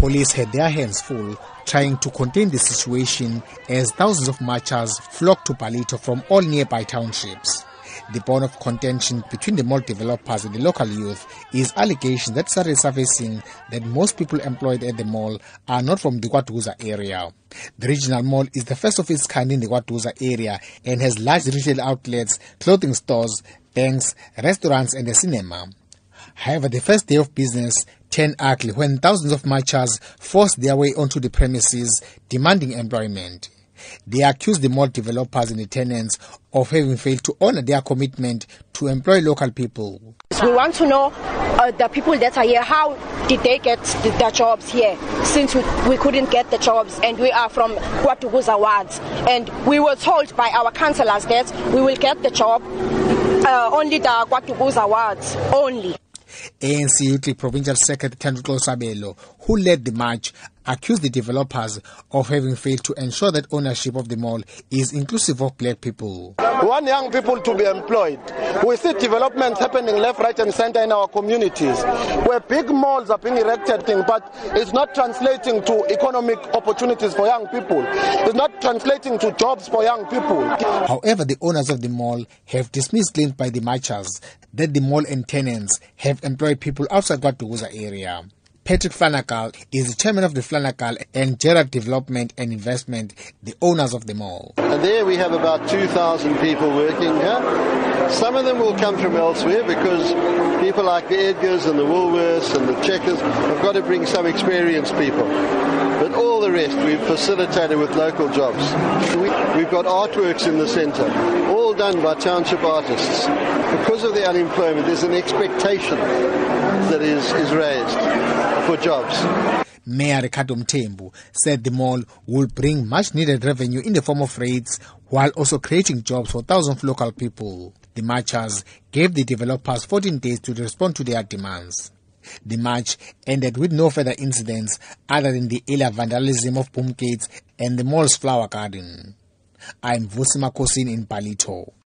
police had their hands full trying to contain the situation as thousands of marchers flocked to Ballito from all nearby townships. The bone of contention between the mall developers and the local youth is allegations that started surfacing that most people employed at the mall are not from the KwaDukuza area. The regional mall is the first of its kind in the KwaDukuza area and has large retail outlets, clothing stores, banks, restaurants and a cinema. However, the first day of business turned ugly when thousands of marchers forced their way onto the premises demanding employment. They accused the mall developers and the tenants of having failed to honor their commitment to employ local people. We want to know the people that are here, how did they get the jobs here, since we couldn't get the jobs, and we are from KwaDukuza wards. And we were told by our councillors that we will get the job, only the KwaDukuza wards, only. ANC Youth League Provincial Secretary Thandulwazi Sabelo, who led the march, accused the developers of having failed to ensure that ownership of the mall is inclusive of black people. We want young people to be employed. We see developments happening left, right and center in our communities, where big malls are being erected, but it's not translating to economic opportunities for young people. It's not translating to jobs for young people. However, the owners of the mall have dismissed claims by the marchers that the mall and tenants have employed people outside KwaDukuza area. Patrick Flanagal is the chairman of the Flanagal and Gerard Development and Investment, the owners of the mall. And there we have about 2,000 people working here. Some of them will come from elsewhere because people like the Edgars and the Woolworths and the Checkers have got to bring some experienced people. But all the rest we've facilitated with local jobs. We've got artworks in the centre, all done by township artists. Because of the unemployment, there's an expectation that is raised for jobs. Mayor Ricardo Mthembu said the mall will bring much needed revenue in the form of rates while also creating jobs for thousands of local people. The marchers gave the developers 14 days to respond to their demands. The march ended with no further incidents other than the earlier vandalism of boom gates and the mall's flower garden. I'm Vusi Makhosini in Ballito.